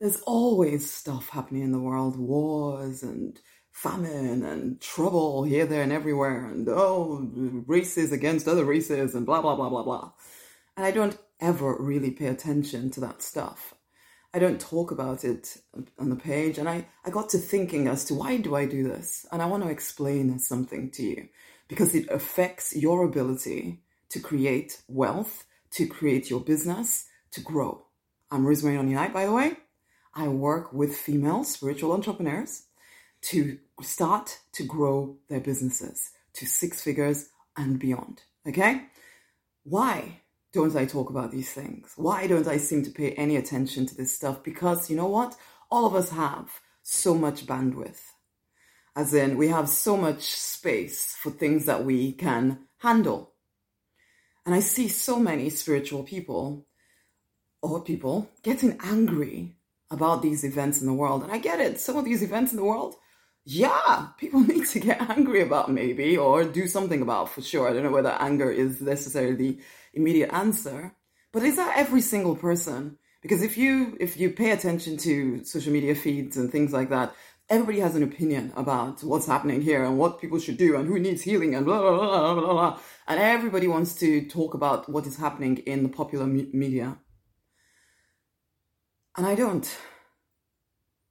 There's always stuff happening in the world, wars and famine and trouble here, there and everywhere, and races against other races and blah, blah, blah, blah, blah. And I don't ever really pay attention to that stuff. I don't talk about it on the page. And I got to thinking as to why do I do this? And I want to explain something to you because it affects your ability to create wealth, to create your business, to grow. I'm Rosemary Onion-Knight, by the way. I work with female spiritual entrepreneurs to start to grow their businesses to 6 figures and beyond. Okay? Why don't I talk about these things? Why don't I seem to pay any attention to this stuff? Because you know what? All of us have so much bandwidth. As in, we have so much space for things that we can handle. And I see so many spiritual people or people getting angry about these events in the world. And I get it. Some of these events in the world, yeah, people need to get angry about maybe or do something about for sure. I don't know whether anger is necessarily the immediate answer. But is that every single person? Because if you pay attention to social media feeds and things like that, everybody has an opinion about what's happening here and what people should do and who needs healing and blah, blah, blah, blah, blah. And everybody wants to talk about what is happening in the popular media. And I don't.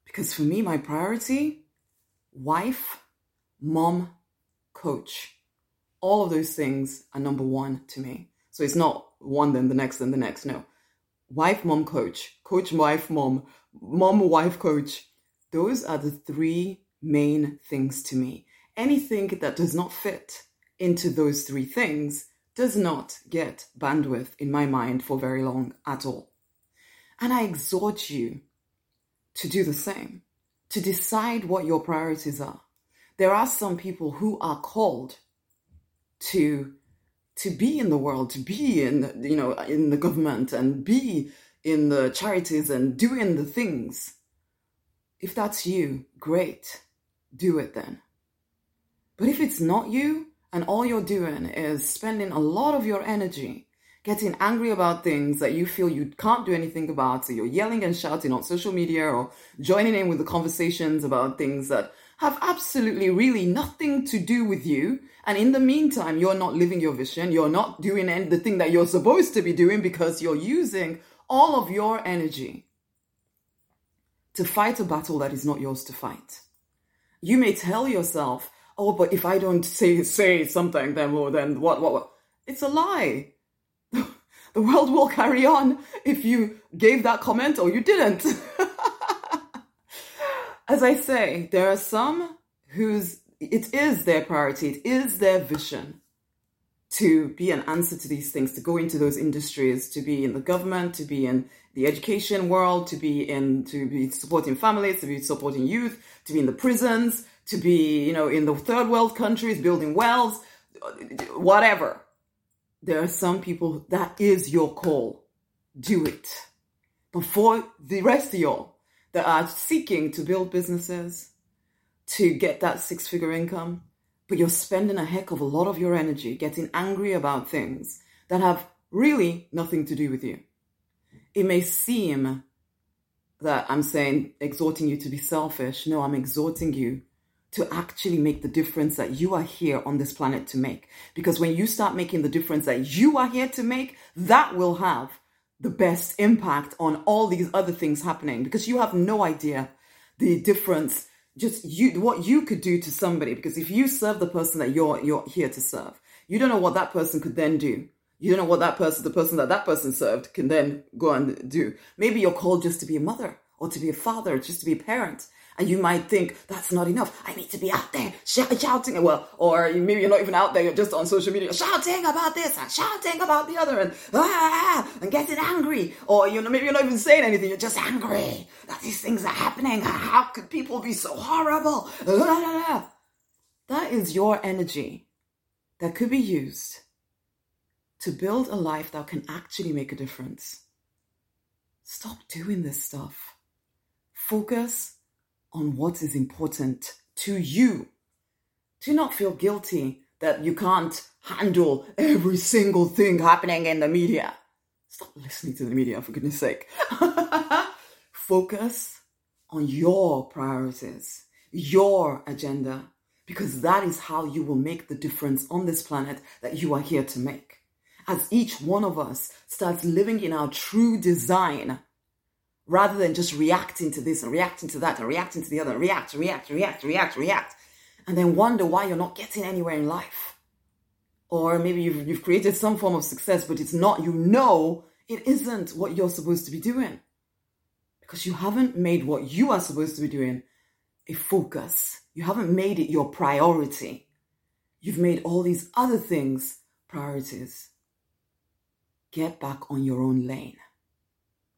Because for me, my priority, wife, mom, coach, all of those things are number one to me. So it's not one, then the next, no. Wife, mom, coach, wife, mom, wife, coach. Those are the 3 main things to me. Anything that does not fit into those 3 things does not get bandwidth in my mind for very long at all. And I exhort you to do the same, to decide what your priorities are. There are some people who are called to be in the world, to be in, you know, in the government and be in the charities and doing the things. If that's you, great, do it then. But if it's not you and all you're doing is spending a lot of your energy getting angry about things that you feel you can't do anything about, so you're yelling and shouting on social media or joining in with the conversations about things that have absolutely really nothing to do with you, and in the meantime, you're not living your vision, you're not doing the thing that you're supposed to be doing because you're using all of your energy to fight a battle that is not yours to fight. You may tell yourself, oh, but if I don't say something, then what? It's a lie. The world will carry on if you gave that comment or you didn't. As I say, there are some whose it is their priority, it is their vision to be an answer to these things, to go into those industries, to be in the government, to be in the education world, to be supporting families, to be supporting youth, to be in the prisons, to be, you know, in the third world countries, building wells, whatever. There are some people, that is your call. Do it. But for the rest of y'all that are seeking to build businesses, to get that 6-figure income, but you're spending a heck of a lot of your energy getting angry about things that have really nothing to do with you. It may seem that I'm saying, exhorting you to be selfish. No, I'm exhorting you to actually make the difference that you are here on this planet to make. Because when you start making the difference that you are here to make, that will have the best impact on all these other things happening. Because you have no idea the difference, just you, what you could do to somebody. Because if you serve the person that you're here to serve, you don't know what that person could then do. You don't know what the person that person served can then go and do. Maybe you're called just to be a mother or to be a father, just to be a parent. And you might think, that's not enough. I need to be out there shouting. Well, or maybe you're not even out there. You're just on social media shouting about this and shouting about the other and getting angry. Or, you know, maybe you're not even saying anything. You're just angry that these things are happening. How could people be so horrible? That is your energy that could be used to build a life that can actually make a difference. Stop doing this stuff. Focus on what is important to you. Do not feel guilty that you can't handle every single thing happening in the media. Stop listening to the media, for goodness sake. Focus on your priorities, your agenda, because that is how you will make the difference on this planet that you are here to make. As each one of us starts living in our true design, rather than just reacting to this and reacting to that and reacting to the other, react, and then wonder why you're not getting anywhere in life. Or maybe you've created some form of success, but it's not, it isn't what you're supposed to be doing. Because you haven't made what you are supposed to be doing a focus. You haven't made it your priority. You've made all these other things priorities. Get back on your own lane,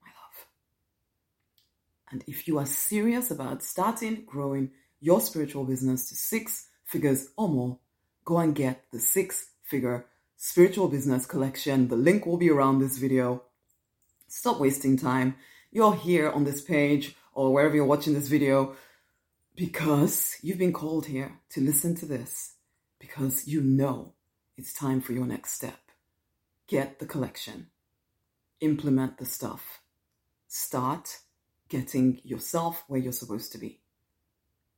my love. And if you are serious about starting growing your spiritual business to 6 figures or more, go and get the 6-figure spiritual business collection. The link will be around this video. Stop wasting time. You're here on this page or wherever you're watching this video because you've been called here to listen to this, because you know it's time for your next step. Get the collection, implement the stuff, start getting yourself where you're supposed to be.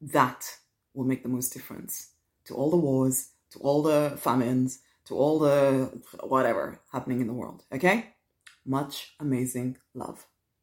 That will make the most difference to all the wars, to all the famines, to all the whatever happening in the world, okay? Much amazing love.